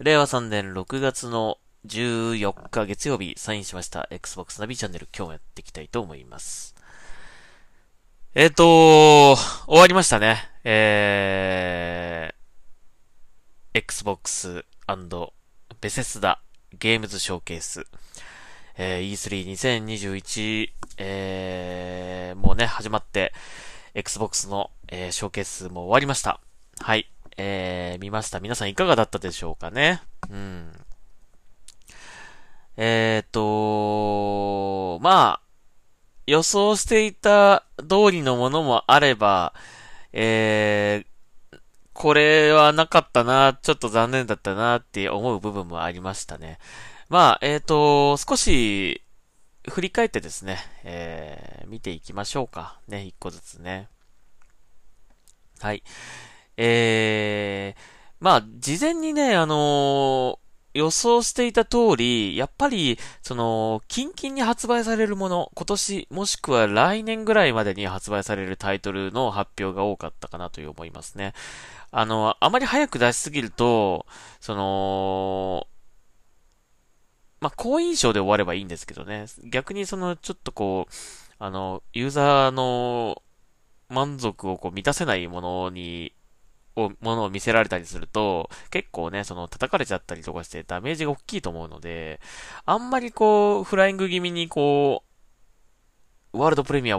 令和3年6月の14日月曜日、サインしました Xbox ナビチャンネル、今日もやっていきたいと思います。終わりましたね。Xbox and Bethesda Gamesショーケース。E3 2021、もうね、始まって、Xbox の、ショーケースも終わりました。はい。見ました。皆さんいかがだったでしょうかね。うん。まあ、予想していた通りのものもあれば、これはなかったな、ちょっと残念だったなって思う部分もありましたね。まあ、少し振り返ってですね、見ていきましょうか。ね、一個ずつね。はい。まあ、事前にね、予想していた通り、やっぱり、近々に発売されるもの、今年もしくは来年ぐらいまでに発売されるタイトルの発表が多かったかなという思いますね。あまり早く出しすぎると、まあ、好印象で終わればいいんですけどね。逆にちょっとこう、ユーザーの満足をこう満たせないものを見せられたりすると、結構ね、叩かれちゃったりとかしてダメージが大きいと思うので、あんまりこう、フライング気味にこう、ワールドプレミア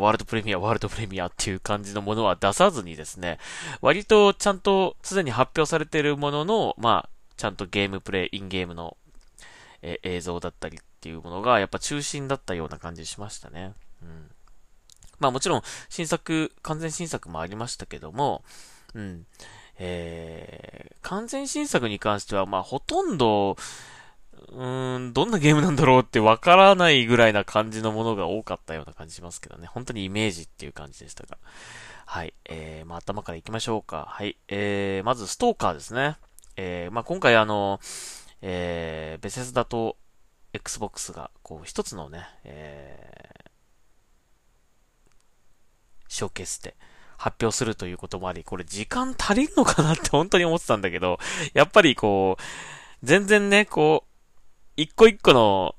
っていう感じのものは出さずにですね、割とちゃんとすでに発表されているものの、まあ、ちゃんとゲームプレイ、インゲームの映像だったりっていうものがやっぱ中心だったような感じしましたね。うん、まあもちろん完全新作もありましたけども、うん、完全新作に関してはまあほとんど、どんなゲームなんだろうってわからないぐらいな感じのものが多かったような感じしますけどね。本当にイメージっていう感じでしたが。はい。まあ頭から行きましょうか。はい。まずストーカーですね。まあ今回ベセスダと Xbox がこう一つのね、ショーケースで発表するということもあり、これ時間足りんのかなって本当に思ってたんだけど、やっぱりこう全然ね、こう一個一個の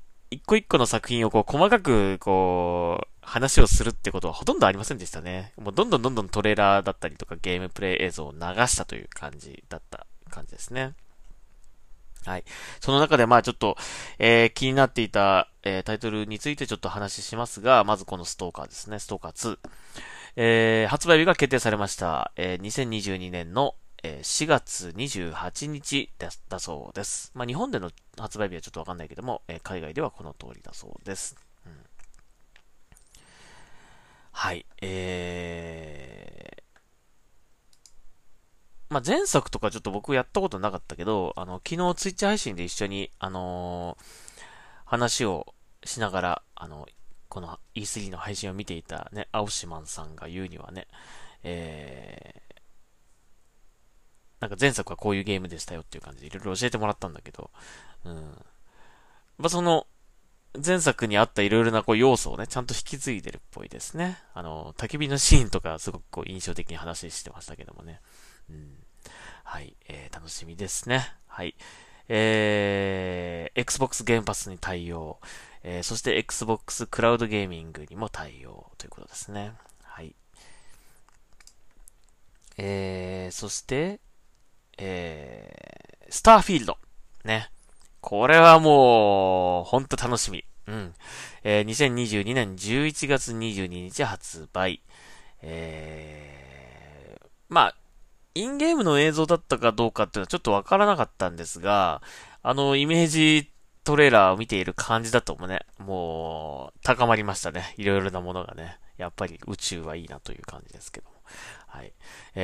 作品をこう細かくこう話をするってことはほとんどありませんでしたね。もうどんどんトレーラーだったりとかゲームプレイ映像を流したという感じだった感じですね。はい。その中でまあちょっと、気になっていた、タイトルについてちょっと話しますが、まずこのストーカーですね。ストーカー2。発売日が決定されました。2022年の、4月28日だそうです。まあ日本での発売日はちょっとわかんないけども、海外ではこの通りだそうです。うん、はい。まあ、前作とかちょっと僕やったことなかったけど、昨日ツイッチ配信で一緒に、話をしながら、この E3 の配信を見ていたね、青島さんが言うにはね、なんか前作はこういうゲームでしたよっていう感じでいろいろ教えてもらったんだけど、うん。まあ、前作にあったいろいろなこう要素をね、ちゃんと引き継いでるっぽいですね。焚き火のシーンとかすごくこう印象的に話してましたけどもね。うん、はい、楽しみですね。はい、Xbox Game Pass に対応、そして Xbox クラウドゲーミングにも対応ということですね。はい、そして、スターフィールドね。これはもうほんと楽しみ。うん、2022年11月22日発売。まあ。インゲームの映像だったかどうかっていうのはちょっとわからなかったんですが、イメージトレーラーを見ている感じだともね、もう、高まりましたね。いろいろなものがね。やっぱり宇宙はいいなという感じですけども。はい。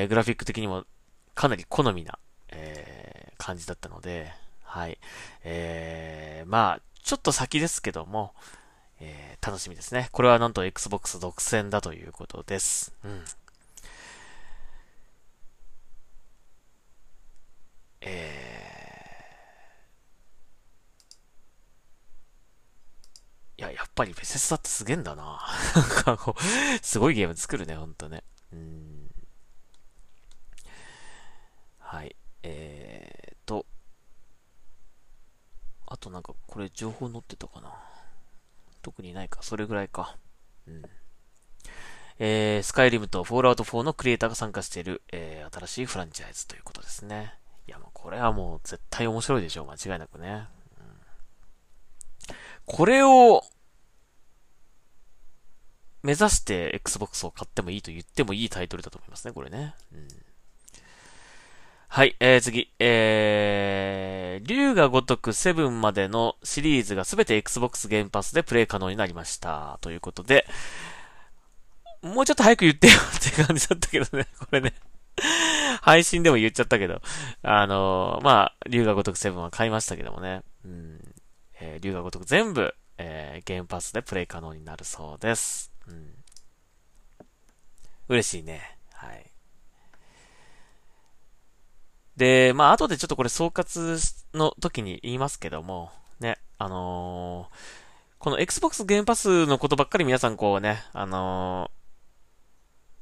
グラフィック的にもかなり好みな、感じだったので、はい。まあ、ちょっと先ですけども、楽しみですね。これはなんと Xbox 独占だということです。うん。いや、やっぱりベセスダってすげえんだな。なんかこう、すごいゲーム作るね、ほんとね。はい。これ情報載ってたかな、特にないか、それぐらいか。うん。スカイリムとフォールアウト4のクリエイターが参加している、新しいフランチャイズということですね。いや、もうこれはもう絶対面白いでしょう、間違いなくね。うん、これを、目指して Xbox を買ってもいいと言ってもいいタイトルだと思いますね、これね。うん、はい、次。竜が如く7までのシリーズがすべて Xbox Game Pass でプレイ可能になりました。ということで、もうちょっと早く言ってよって感じだったけどね、これね。配信でも言っちゃったけど。まあ、竜が如く7は買いましたけどもね。うん。竜が如く全部、Game Pass でプレイ可能になるそうです。うん。嬉しいね。はい。で、まあ、後でちょっとこれ総括の時に言いますけども、ね、この Xbox Game Pass のことばっかり皆さんこうね、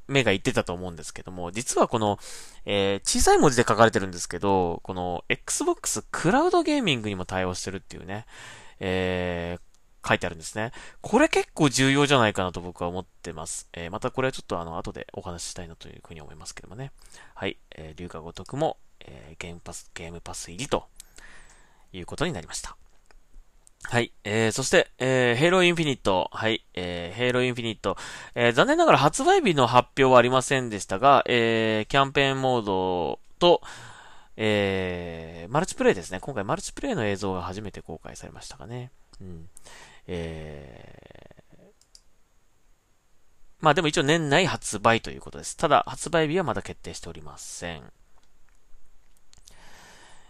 目がいってたと思うんですけども、実はこの、小さい文字で書かれてるんですけど、この Xbox クラウドゲーミングにも対応してるっていうね、書いてあるんですね。これ結構重要じゃないかなと僕は思ってます。またこれはちょっと後でお話ししたいなというふうに思いますけどもね。はい、龍が如くも、ゲームパス入りということになりました。はい、そして、Halo Infinite。はい、Halo Infinite。残念ながら発売日の発表はありませんでしたが、キャンペーンモードと、マルチプレイですね。今回マルチプレイの映像が初めて公開されましたかね。うん。まあでも一応年内発売ということです。ただ、発売日はまだ決定しておりません。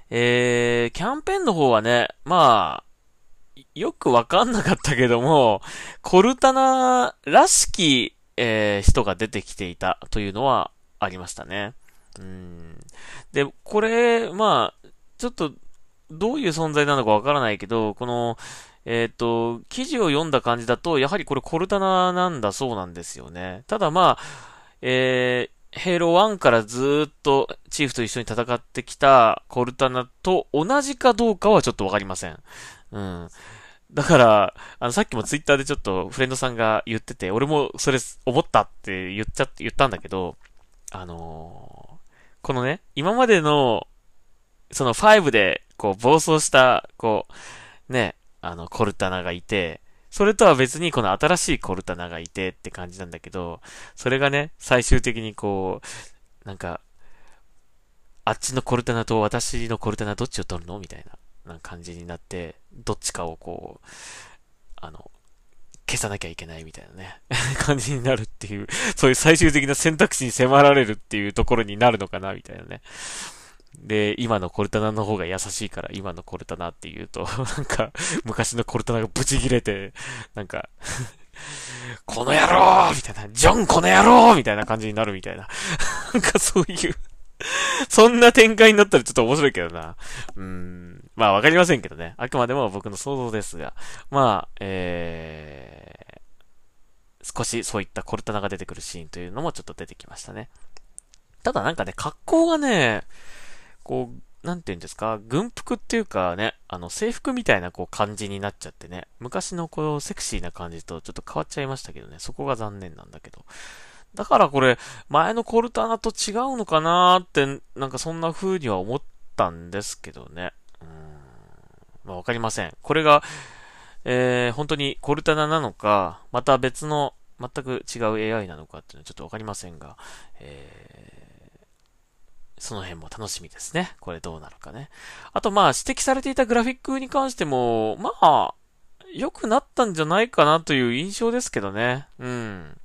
キャンペーンの方はね、まあ、よくわかんなかったけども、コルタナらしき、人が出てきていたというのはありましたね。で、これ、まあ、ちょっと、どういう存在なのかわからないけど、この、記事を読んだ感じだと、やはりこれコルタナなんだそうなんですよね。ただまあ、ヘイロー1からずーっとチーフと一緒に戦ってきたコルタナと同じかどうかはちょっとわかりません。うん。だから、さっきもツイッターでちょっとフレンドさんが言ってて、俺もそれ思ったって言ったんだけど、このね、今までの、その5で、こう、暴走した、こう、ね、コルタナがいて、それとは別にこの新しいコルタナがいてって感じなんだけど、それがね、最終的にこう、なんか、あっちのコルタナと私のコルタナどっちを取るのみたいな感じになって、どっちかをこう、消さなきゃいけないみたいなね、感じになるっていう、そういう最終的な選択肢に迫られるっていうところになるのかな、みたいなね。で、今のコルタナの方が優しいから、今のコルタナって言うと、なんか、昔のコルタナがブチ切れて、なんか、この野郎みたいな、ジョンこの野郎みたいな感じになるみたいな。なんかそういう、そんな展開になったらちょっと面白いけどな。まあわかりませんけどね。あくまでも僕の想像ですが。まあ、少しそういったコルタナが出てくるシーンというのもちょっと出てきましたね。ただなんかね、格好がね、こう、なんていうんですか、軍服っていうかね、制服みたいなこう感じになっちゃってね、昔のこうセクシーな感じとちょっと変わっちゃいましたけどね、そこが残念なんだけど。だからこれ、前のコルタナと違うのかなーって、なんかそんな風には思ったんですけどね。まあわかりません。これが、本当にコルタナなのか、また別の、全く違う AI なのかっていうのはちょっとわかりませんが、その辺も楽しみですね。これどうなるかね。あとまあ指摘されていたグラフィックに関しても、まあ、良くなったんじゃないかなという印象ですけどね。うん。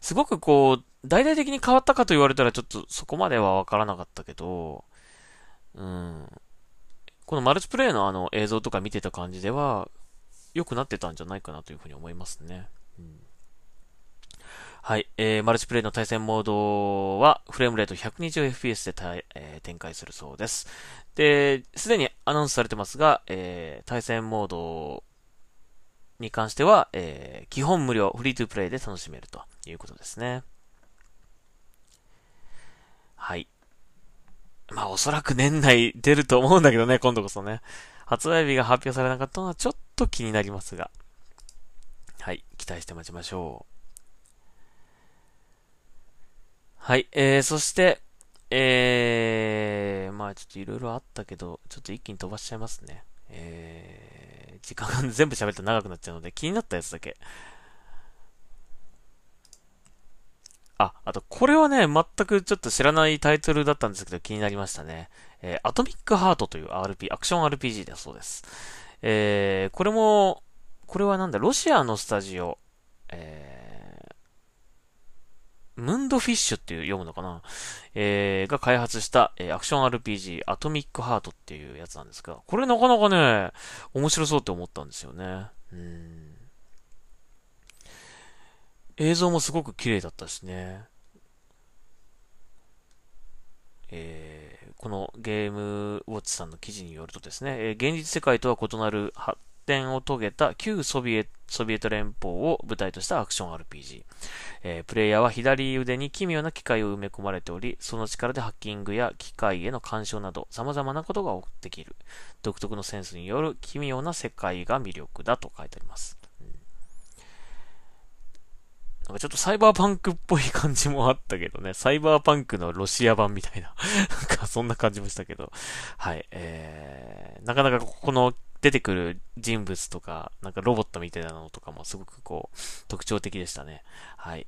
すごくこう、大々的に変わったかと言われたらちょっとそこまではわからなかったけど、うん。このマルチプレイの映像とか見てた感じでは、良くなってたんじゃないかなというふうに思いますね。うん。はい、マルチプレイの対戦モードはフレームレート 120fps で展開するそうです。で、すでにアナウンスされてますが、対戦モードに関しては、基本無料フリートゥープレイで楽しめるということですね。はい。まあおそらく年内出ると思うんだけどね、今度こそね。発売日が発表されなかったのはちょっと気になりますが。はい、期待して待ちましょう。はい、そして、まあちょっといろいろあったけど、ちょっと一気に飛ばしちゃいますね。時間が全部喋ると長くなっちゃうので、気になったやつだけ。あと、これはね、全くちょっと知らないタイトルだったんですけど、気になりましたね。アトミックハートという アクション RPG だそうです。これはなんだ、ロシアのスタジオ、ムンドフィッシュっていう読むのかな、が開発した、アクション RPG アトミックハートっていうやつなんですが、これなかなかね、面白そうって思ったんですよね。映像もすごく綺麗だったしね。このゲームウォッチさんの記事によるとですね、現実世界とは異なる発展を遂げた旧ソビエト連邦を舞台としたアクション RPG、プレイヤーは左腕に奇妙な機械を埋め込まれており、その力でハッキングや機械への干渉など様々なことができる。独特のセンスによる奇妙な世界が魅力だと書いてあります。なんかちょっとサイバーパンクっぽい感じもあったけどね。サイバーパンクのロシア版みたいな。なんかそんな感じもしたけど。はい。なかなかこの出てくる人物とか、なんかロボットみたいなのとかもすごくこう、特徴的でしたね。はい。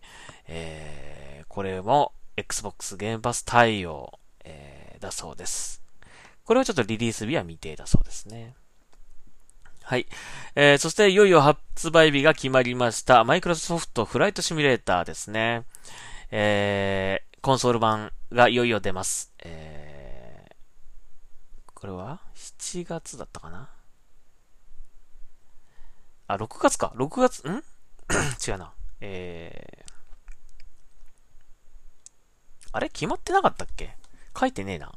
これも Xbox Game Pass 対応、だそうです。これはちょっとリリース日は未定だそうですね。はい。そしていよいよ発売日が決まりました。マイクロソフトフライトシミュレーターですね。コンソール版がいよいよ出ます。これは7月だったかな？あ、6月か。6月、ん？違うな。あれ？決まってなかったっけ？書いてねえな。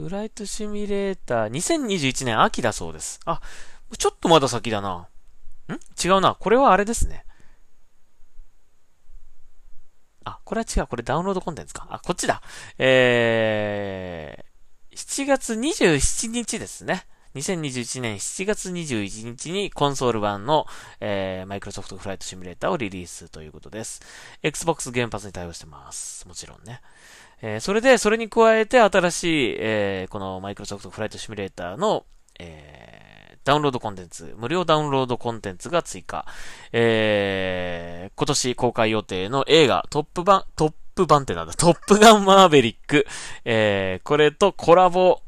フライトシミュレーター、2021年秋だそうです。あ、ちょっとまだ先だな。違うな。これはあれですね。あ、これは違う。これダウンロードコンテンツか。あ、こっちだ。7月27日ですね。2021年7月21日にコンソール版の、マイクロソフトフライトシミュレーターをリリースということです。Xbox Game Passに対応してます。もちろんね。それに加えて新しい、このマイクロソフトフライトシミュレーターの、ダウンロードコンテンツ、無料ダウンロードコンテンツが追加。今年公開予定の映画トップガンマーベリック。これとコラボ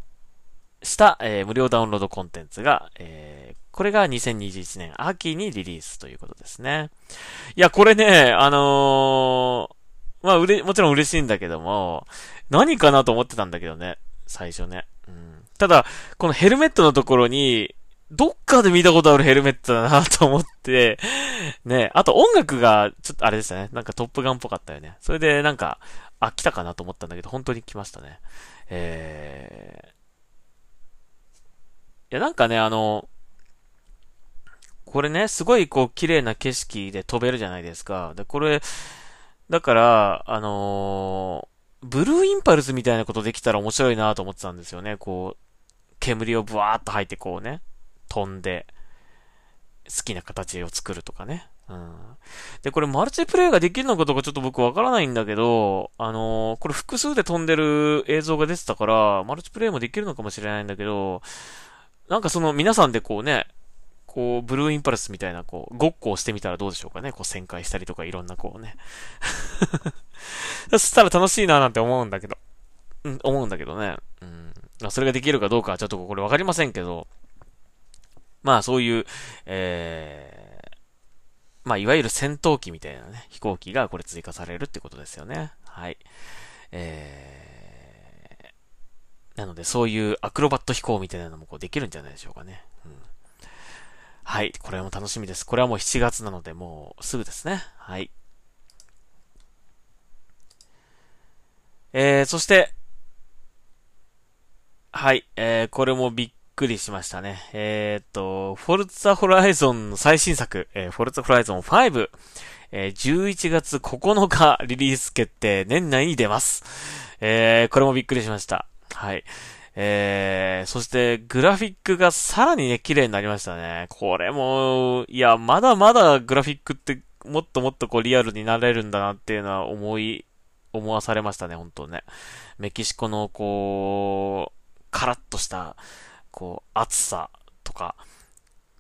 した、無料ダウンロードコンテンツが、これが2021年秋にリリースということですね。いや、これね、まあ、もちろん嬉しいんだけども、何かなと思ってたんだけどね、最初ね。ただ、このヘルメットのところに、どっかで見たことあるヘルメットだなと思って、ね、あと音楽が、ちょっとあれでしたね、なんかトップガンっぽかったよね。それでなんか、あ、来たかなと思ったんだけど、本当に来ましたね。いや、なんかね、これね、すごいこう、綺麗な景色で飛べるじゃないですか。で、これ、だから、ブルーインパルスみたいなことできたら面白いなと思ってたんですよね。こう、煙をブワーっと吐いてこうね、飛んで、好きな形を作るとかね。で、これマルチプレイができるのかとかちょっと僕わからないんだけど、これ複数で飛んでる映像が出てたから、マルチプレイもできるのかもしれないんだけど、なんかその皆さんでこうね、こう、ブルーインパルスみたいな、こう、ごっこをしてみたらどうでしょうかね。こう、旋回したりとか、いろんなこうね。そしたら楽しいななんて思うんだけどね。それができるかどうかはちょっとこれわかりませんけど、まあそういう、まあいわゆる戦闘機みたいなね、飛行機がこれ追加されるってことですよね。はい。なのでそういうアクロバット飛行みたいなのもこうできるんじゃないでしょうかね。はい。これも楽しみです。これはもう7月なので、もうすぐですね。はい。そして、はい。これもびっくりしましたね。フォルツァホライゾンの最新作、フォルツァホライゾン5、11月9日リリース決定、年内に出ます。これもびっくりしました。はい。そしてグラフィックがさらにね、綺麗になりましたね。これも、いや、まだまだグラフィックってもっともっとこうリアルになれるんだなっていうのは思わされましたね、本当ね。メキシコのこう、カラッとした、こう、暑さとか、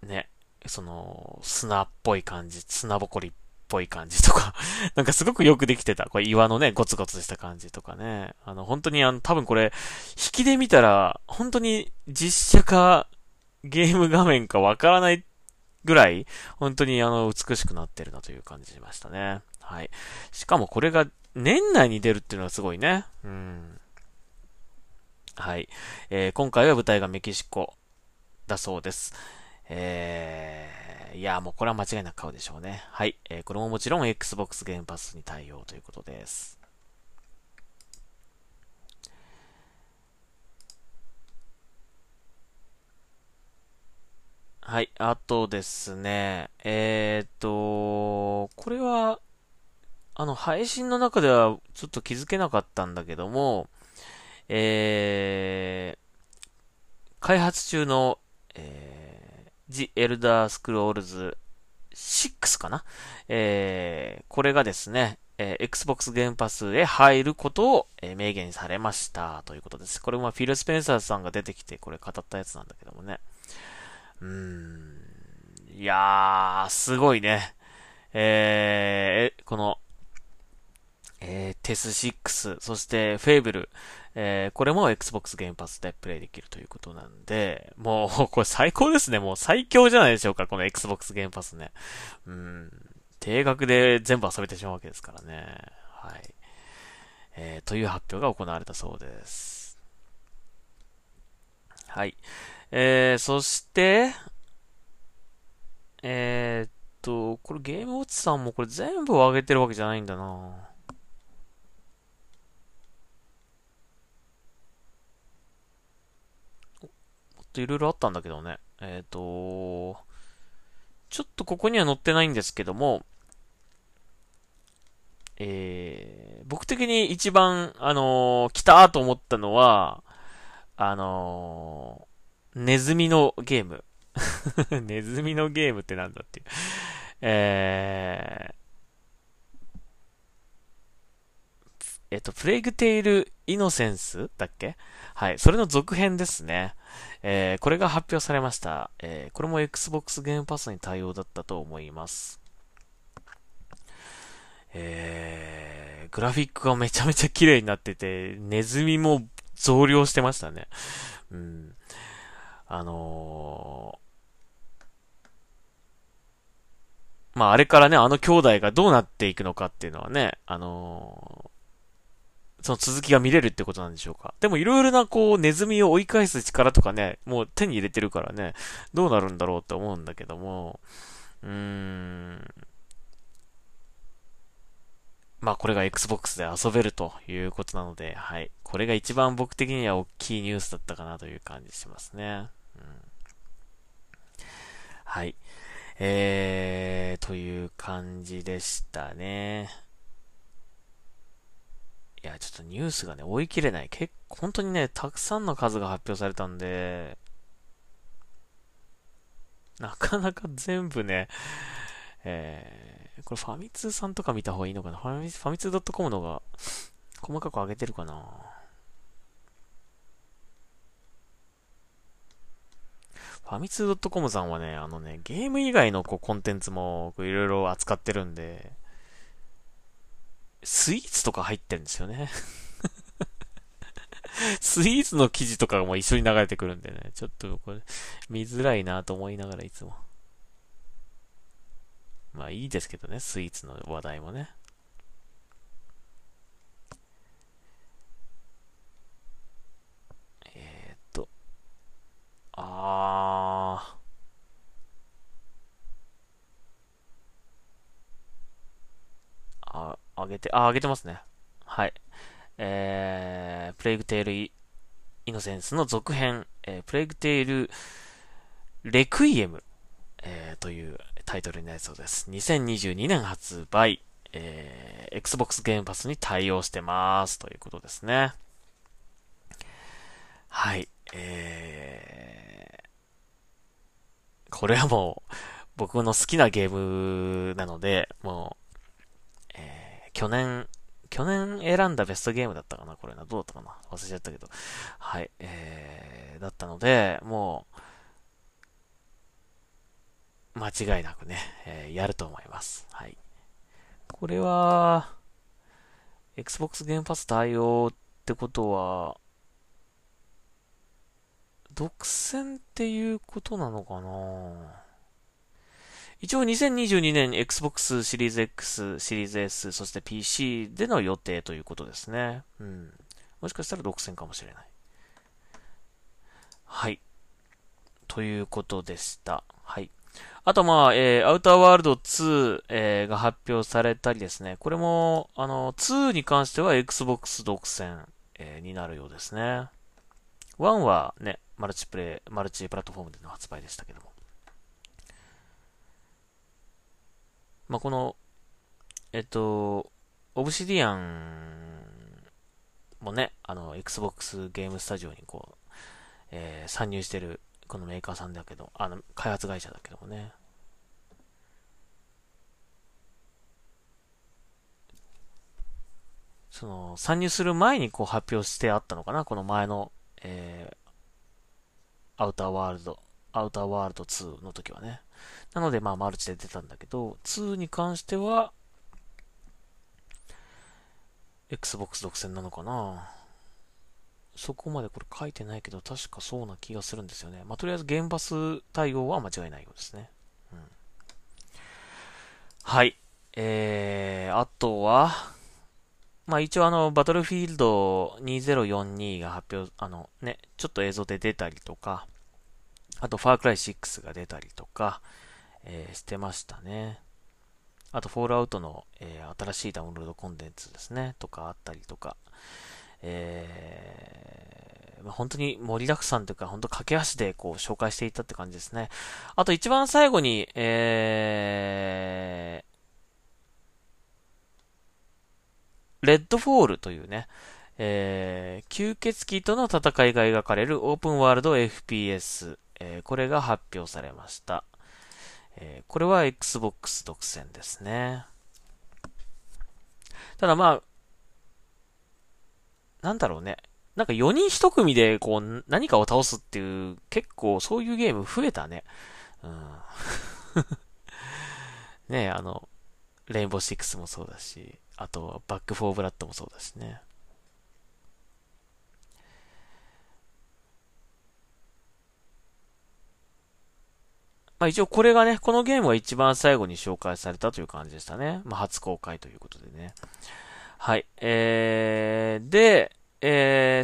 ね、その、砂っぽい感じ、砂ぼこりっぽい感じとか、なんかすごくよくできてた。これ岩のね、ゴツゴツした感じとかね。本当に多分これ、引きで見たら、本当に実写か、ゲーム画面かわからないぐらい、本当に美しくなってるなという感じしましたね。はい。しかもこれが、年内に出るっていうのはすごいね。うん。はい。今回は舞台がメキシコだそうです。いや、もうこれは間違いなく買うでしょうね。はい。これももちろん Xbox Game Pass に対応ということです。はい。あとですね。これは、配信の中ではちょっと気づけなかったんだけども、開発中の、The Elder Scrolls 6かな、これがですね、Xbox Game Pass へ入ることを、明言されましたということです。これもフィル・スペンサーさんが出てきてこれ語ったやつなんだけどもね。いやー、すごいね。この、テス6、そしてフェイブル、これも Xbox Game Pass でプレイできるということなんで、もう、これ最高ですね。もう最強じゃないでしょうか、この Xbox Game Pass ね。定額で全部遊べてしまうわけですからね。はい。という発表が行われたそうです。はい。そして、これゲームウォッチさんもこれ全部を上げてるわけじゃないんだな。もっといろいろあったんだけどね。ちょっとここには載ってないんですけども、僕的に一番、来たーと思ったのは、ネズミのゲーム。ネズミのゲームってなんだっていう。プレイグテイル・イノセンスだっけ？はい。それの続編ですね。これが発表されました。これも Xbox ゲームパスに対応だったと思います。グラフィックがめちゃめちゃ綺麗になってて、ネズミも増量してましたね。うん。まあ、あれからね、兄弟がどうなっていくのかっていうのはね、その続きが見れるってことなんでしょうか。でもいろいろなこう、ネズミを追い返す力とかね、もう手に入れてるからね、どうなるんだろうって思うんだけども、まあ、これが Xbox で遊べるということなので、はい。これが一番僕的には大きいニュースだったかなという感じしますね。はい。という感じでしたね。いや、ちょっとニュースがね、追い切れない。本当にね、たくさんの数が発表されたんで、なかなか全部ね、これファミ通さんとか見た方がいいのかな。ファミ通 .com のが、細かく上げてるかな。ファミツー .com さんはね、ゲーム以外のこうコンテンツもいろいろ扱ってるんで、スイーツとか入ってるんですよね。スイーツの記事とかも一緒に流れてくるんでね、ちょっとこれ、見づらいなと思いながらいつも。まあいいですけどね、スイーツの話題もね。上げてますね。はい。プレイグテイル・イノセンスの続編、プレイグテイル・レクイエム、というタイトルになりそうです。2022年発売、Xbox Game Pass に対応してますということですね。はい、これはもう僕の好きなゲームなので、もう、去年選んだベストゲームだったかな、これな、どうだったかな、忘れちゃったけど、はい、だったので、もう間違いなくね、やると思います。はい。これは Xbox Game Pass 対応ってことは独占っていうことなのかな。一応2022年 Xbox シリーズ X、シリーズ S、そして PC での予定ということですね。うん。もしかしたら独占かもしれない。はい。ということでした。はい。あとまあ、アウターワールド2、が発表されたりですね。これも、2に関しては Xbox 独占、になるようですね。1はね、マルチプラットフォームでの発売でしたけども。まあ、この、オブシディアンもね、Xbox ゲームスタジオにこう、参入してる、このメーカーさんだけど、開発会社だけどもね。その、参入する前にこう発表してあったのかな、この前の、アウターワールド2の時はね。なので、まあ、マルチで出たんだけど、2に関しては、Xbox 独占なのかな。そこまでこれ書いてないけど、確かそうな気がするんですよね。まあ、とりあえず、ゲームパス対応は間違いないようですね。うん、はい。あとは、まあ、一応バトルフィールド2042が発表、ね、ちょっと映像で出たりとか、あと、ファークライ6が出たりとか、してましたね。あと、フォールアウトの、新しいダウンロードコンテンツですね、とかあったりとか。まあ、本当に盛りだくさんというか、本当駆け足でこう紹介していったって感じですね。あと一番最後に、レッドフォールというね、吸血鬼との戦いが描かれるオープンワールド FPS、これが発表されました。これは Xbox 独占ですね。ただまあ、なんだろうね。なんか4人1組でこう何かを倒すっていう、結構そういうゲーム増えたね。うん。ねえ、レインボーシックスもそうだし、あとバックフォーブラッドもそうだしね。まあ一応これがね、このゲームは一番最後に紹介されたという感じでしたね。まあ初公開ということでね。はい。で、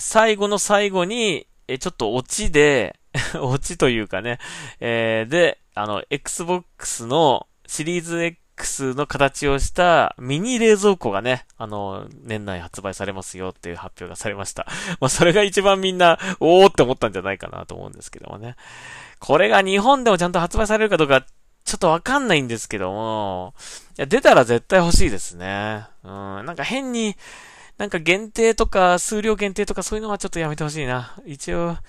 最後の最後に、ちょっとオチで、オチというかね、で、Xbox のシリーズ X の形をしたミニ冷蔵庫がね、年内発売されますよっていう発表がされました。まあ、それが一番みんな、おーって思ったんじゃないかなと思うんですけどもね。これが日本でもちゃんと発売されるかどうか、ちょっとわかんないんですけども、いや出たら絶対欲しいですね。うん、なんか変に、なんか限定とか数量限定とかそういうのはちょっとやめてほしいな。一応、や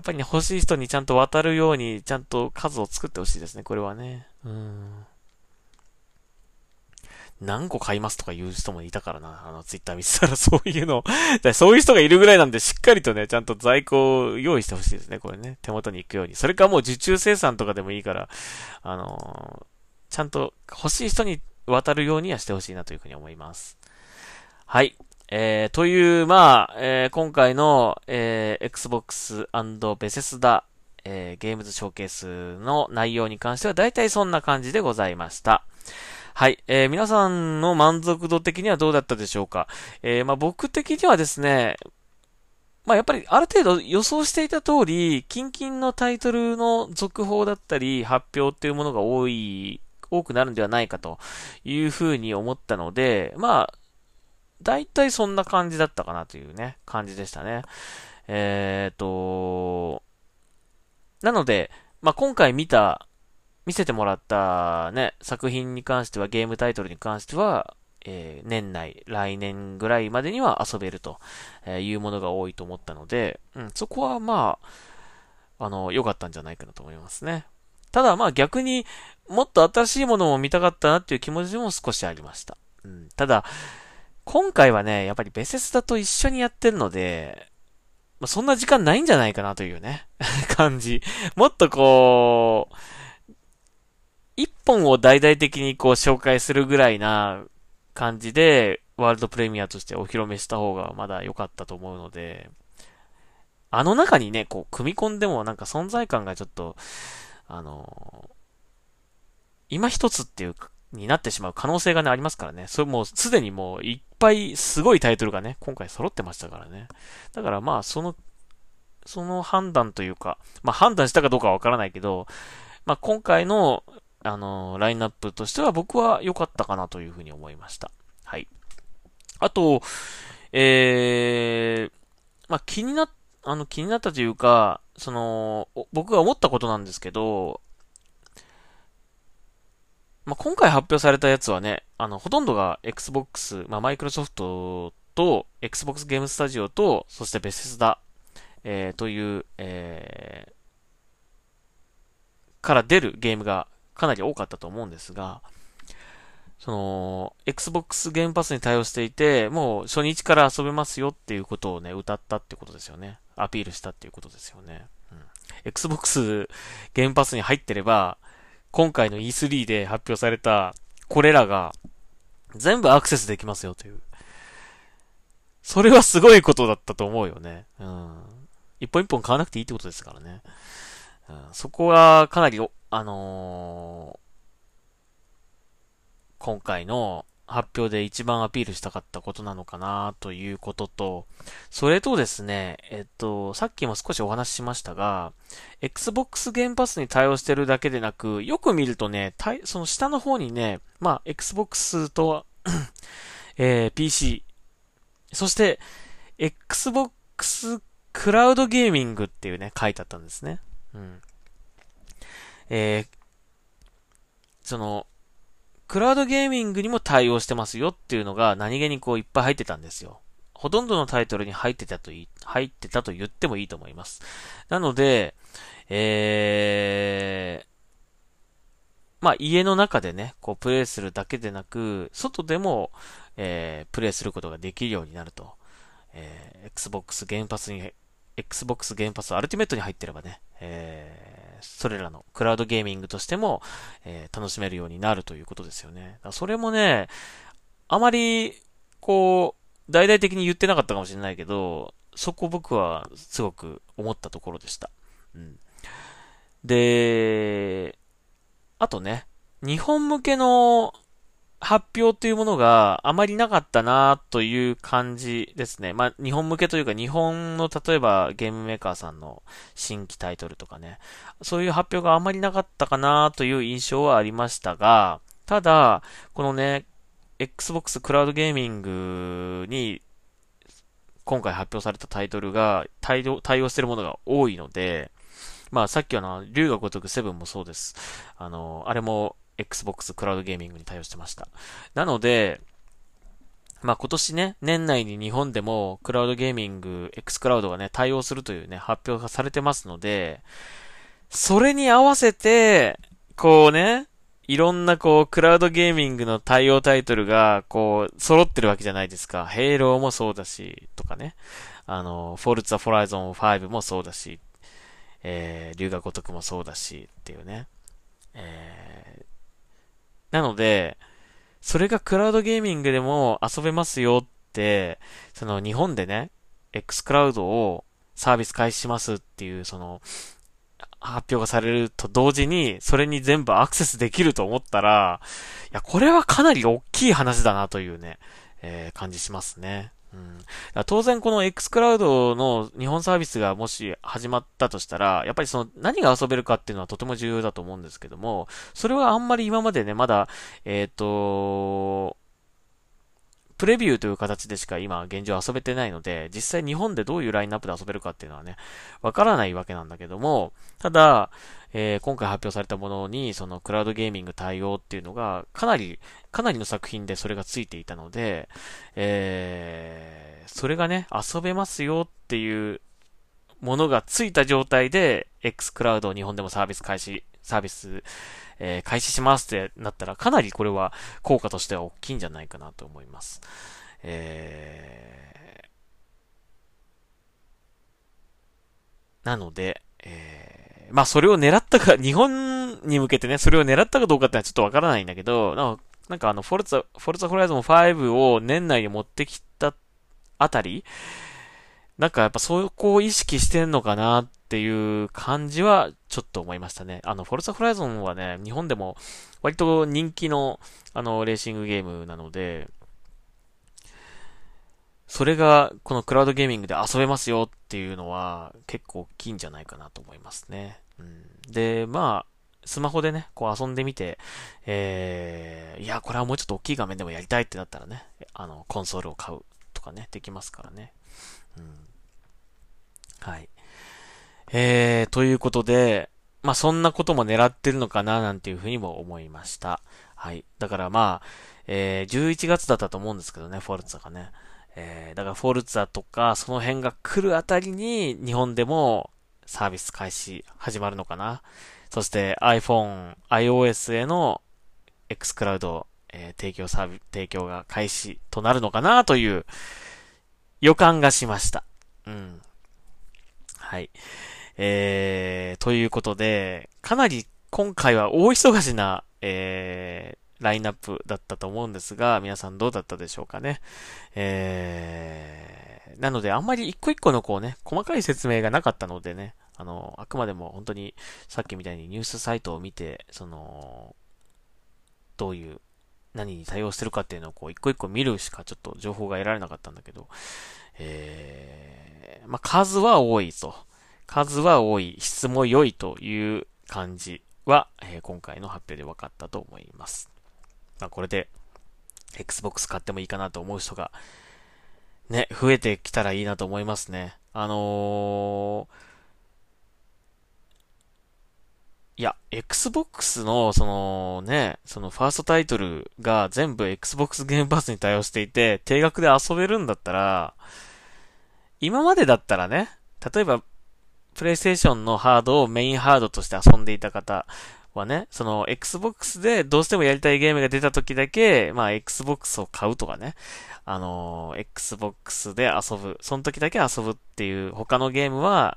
っぱりね、欲しい人にちゃんと渡るように、ちゃんと数を作ってほしいですね、これはね。うん。何個買いますとか言う人もいたからな、ツイッター見てたらそういうの、そういう人がいるぐらいなんで、しっかりとね、ちゃんと在庫を用意してほしいですね、これね。手元に行くように。それかもう受注生産とかでもいいから、ちゃんと欲しい人に渡るようにはしてほしいなというふうに思います。はい。という、まあ、今回の、Xbox and Bethesda、ゲームズショーケースの内容に関しては、だいたいそんな感じでございました。はい、皆さんの満足度的にはどうだったでしょうか。まあ、僕的にはですね、まあ、やっぱりある程度予想していた通り、近々のタイトルの続報だったり発表っていうものが多くなるんではないかというふうに思ったので、まあ、大体そんな感じだったかなというね、感じでしたね。なので、まあ、今回見せてもらったね、作品に関しては、ゲームタイトルに関しては、年内、来年ぐらいまでには遊べるというものが多いと思ったので、そこはまあ、良かったんじゃないかなと思いますね。ただまあ逆にもっと新しいものを見たかったなっていう気持ちも少しありました。ただ、今回はね、やっぱりBethesdaと一緒にやってるので、まあ、そんな時間ないんじゃないかなというね、感じ。もっとこう、一本を大々的にこう紹介するぐらいな感じで、ワールドプレミアとしてお披露目した方がまだ良かったと思うので、あの中にね、こう、組み込んでもなんか存在感がちょっと、今一つっていうか、になってしまう可能性がね、ありますからね。それもうすでにもういっぱいすごいタイトルがね、今回揃ってましたからね。だからまあ、その判断というか、まあ判断したかどうかはわからないけど、まあ今回の、ラインナップとしては僕は良かったかなというふうに思いました。はい。あと、まあ気になったというか、僕が思ったことなんですけど、まあ、今回発表されたやつはね、ほとんどが Xbox、まあ、マイクロソフトと Xbox ゲームスタジオと、そしてBethesda、という、から出るゲームがかなり多かったと思うんですが、Xbox ゲームパスに対応していて、もう初日から遊べますよっていうことをね、歌ったってことですよね。アピールしたっていうことですよね。Xbox ゲームパスに入ってれば、今回の E3 で発表されたこれらが全部アクセスできますよという。それはすごいことだったと思うよね。一本一本買わなくていいってことですからね。そこはかなり、今回の発表で一番アピールしたかったことなのかなということと、それとですね、さっきも少しお話ししましたが、Xbox Game Pass に対応してるだけでなく、よく見るとね、その下の方にね、まあ、Xbox と、PC、そして、Xbox Cloud Gaming っていうね、書いてあったんですね。クラウドゲーミングにも対応してますよっていうのが何気にこういっぱい入ってたんですよ。ほとんどのタイトルに入ってたと言ってもいいと思います。なので、まあ、家の中でね、こうプレイするだけでなく、外でも、プレイすることができるようになると。Xbox ゲームパスアルティメットに入ってればね、それらのクラウドゲーミングとしても、楽しめるようになるということですよね。それもね、あまりこう大々的に言ってなかったかもしれないけど、そこ僕はすごく思ったところでした。で、あとね、日本向けの発表というものがあまりなかったなという感じですね。まあ、日本向けというか日本の例えばゲームメーカーさんの新規タイトルとかね、そういう発表があまりなかったかなという印象はありましたが、ただ、このね、Xbox クラウドゲーミングに今回発表されたタイトルが対応しているものが多いので、まあ、さっき竜が如く7もそうです。あれもXbox クラウドゲーミングに対応してました。なので、まあ、今年ね、年内に日本でもクラウドゲーミング、X クラウドがね、対応するというね、発表がされてますので、それに合わせて、こうね、いろんなこう、クラウドゲーミングの対応タイトルが、こう、揃ってるわけじゃないですか。Halo もそうだし、とかね、Forza Horizon 5もそうだし、竜が如くもそうだし、っていうね。なので、それがクラウドゲーミングでも遊べますよって、日本でね、X クラウドをサービス開始しますっていう、発表がされると同時に、それに全部アクセスできると思ったら、いや、これはかなり大きい話だなというね、感じしますね。当然この X クラウドの日本サービスがもし始まったとしたら、やっぱり何が遊べるかっていうのはとても重要だと思うんですけども、それはあんまり今までね、まだ、プレビューという形でしか今現状遊べてないので、実際日本でどういうラインナップで遊べるかっていうのはね、わからないわけなんだけども、ただ、今回発表されたものに、そのクラウドゲーミング対応っていうのが、かなりの作品でそれがついていたので、それがね、遊べますよっていうものがついた状態で、X クラウドを日本でもサービス開始しますってなったら、かなりこれは効果としては大きいんじゃないかなと思います。なので、まあそれを狙ったか、日本に向けてね、それを狙ったかどうかってのはちょっとわからないんだけど、なんかフォルツァホライゾン5を年内に持ってきたあたり、なんかやっぱそこを意識してんのかなっていう感じはちょっと思いましたね。フォルツァホライゾンはね、日本でも割と人気のレーシングゲームなので、それがこのクラウドゲーミングで遊べますよっていうのは結構大きいんじゃないかなと思いますね。うん、で、まあ、スマホでね、こう遊んでみて、いや、これはもうちょっと大きい画面でもやりたいってなったらね、コンソールを買うとかね、できますからね。うん、はい。ということで、まあ、そんなことも狙ってるのかな、なんていうふうにも思いました。はい。だからまあ、11月だったと思うんですけどね、フォルツァがね。だからフォルツァとか、その辺が来るあたりに、日本でもサービス開始始まるのかな。そして iPhone、iOS への X クラウド、提供が開始となるのかな、という予感がしました。うん。はい。ということで、かなり今回は大忙しな、ラインナップだったと思うんですが、皆さんどうだったでしょうかね。なのであんまり一個一個のこうね、細かい説明がなかったのでね、あくまでも本当にさっきみたいにニュースサイトを見て、その、どういう、何に対応してるかっていうのをこう一個一個見るしかちょっと情報が得られなかったんだけど、まあ、数は多い、質も良いという感じは、今回の発表で分かったと思います。まあ、これで Xbox 買ってもいいかなと思う人がね、増えてきたらいいなと思いますね。いや、Xbox の、そのね、そのファーストタイトルが全部 Xbox Game Pass に対応していて、定額で遊べるんだったら、今までだったらね、例えば、PlayStation のハードをメインハードとして遊んでいた方はね、その Xbox でどうしてもやりたいゲームが出た時だけ、まあ Xbox を買うとかね、Xbox で遊ぶ、その時だけ遊ぶっていう他のゲームは、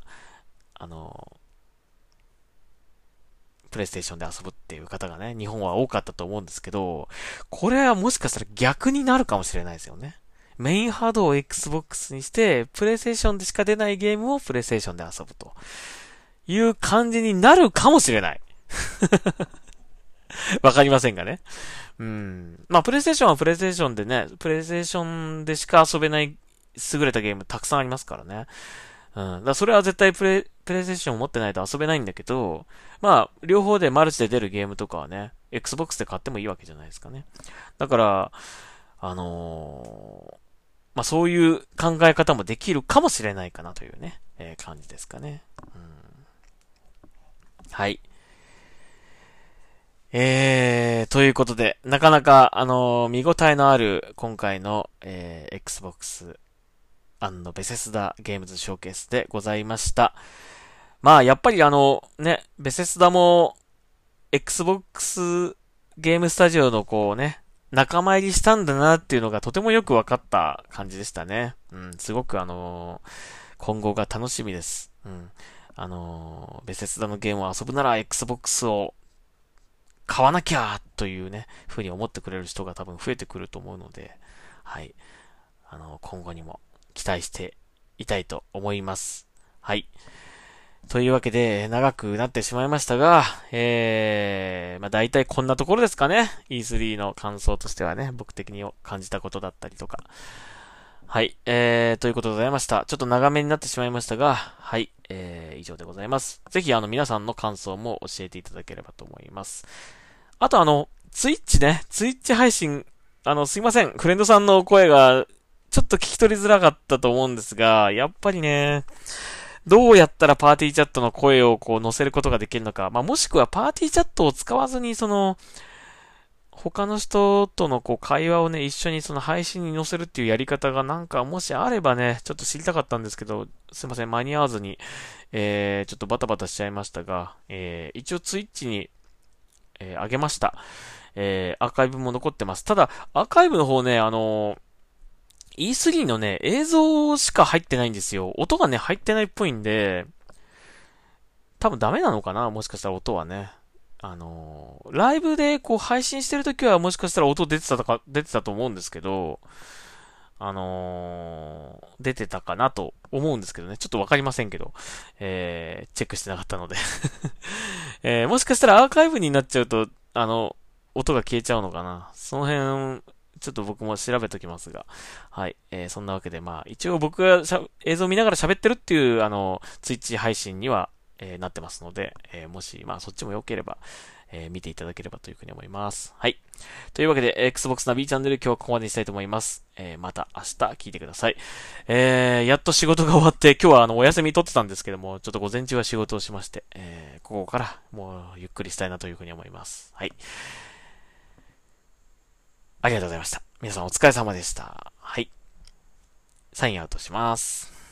プレイステーションで遊ぶっていう方がね、日本は多かったと思うんですけど、これはもしかしたら逆になるかもしれないですよね。メインハードを Xbox にして、プレイステーションでしか出ないゲームをプレイステーションで遊ぶという感じになるかもしれない。わかりませんがね。まあ、プレイステーションはプレイステーションでね、プレイステーションでしか遊べない優れたゲームたくさんありますからね。だからそれは絶対プレイステーション持ってないと遊べないんだけど、まあ、両方でマルチで出るゲームとかはね、Xbox で買ってもいいわけじゃないですかね。だから、まあ、そういう考え方もできるかもしれないかなというね、感じですかね。はい。ということで、なかなか、見応えのある今回の、Xbox Bethesda Gamesショーケースでございました。まあ、やっぱりね、Bethesdaも Xbox ゲームスタジオのこうね、仲間入りしたんだなっていうのがとてもよく分かった感じでしたね。すごく今後が楽しみです。Bethesdaのゲームを遊ぶなら Xbox を買わなきゃというね、ふうに思ってくれる人が多分増えてくると思うので、はい。今後にも期待していたいと思います。はい。というわけで、長くなってしまいましたが、まあ大体こんなところですかね。E3 の感想としてはね、僕的に感じたことだったりとか。はい。ということでございました。ちょっと長めになってしまいましたが、はい。以上でございます。ぜひ皆さんの感想も教えていただければと思います。あとTwitch ね、Twitch 配信すいません。フレンドさんの声が、ちょっと聞き取りづらかったと思うんですが、やっぱりね、どうやったらパーティーチャットの声をこう載せることができるのか、まあ、もしくはパーティーチャットを使わずに、他の人とのこう会話をね、一緒に配信に載せるっていうやり方がなんかもしあればね、ちょっと知りたかったんですけど、すいません、間に合わずに、ちょっとバタバタしちゃいましたが、一応ツイッチに、上げました。アーカイブも残ってます。ただ、アーカイブの方ね、E3 のね、映像しか入ってないんですよ。音がね、入ってないっぽいんで、多分ダメなのかな？もしかしたら音はね。ライブでこう配信してるときはもしかしたら音出てたと思うんですけど、出てたかなと思うんですけどね。ちょっとわかりませんけど、チェックしてなかったので、もしかしたらアーカイブになっちゃうと、音が消えちゃうのかな。その辺、ちょっと僕も調べときますが。はい。そんなわけで、まあ、一応僕が映像見ながら喋ってるっていう、ツイッチ配信には、なってますので、もし、まあ、そっちも良ければ、見ていただければというふうに思います。はい。というわけで、Xbox ナビチャンネル今日はここまでにしたいと思います。また明日聞いてください。やっと仕事が終わって、今日はお休み取ってたんですけども、ちょっと午前中は仕事をしまして、ここから、もう、ゆっくりしたいなというふうに思います。はい。ありがとうございました。皆さんお疲れ様でした。はい。サインアウトします。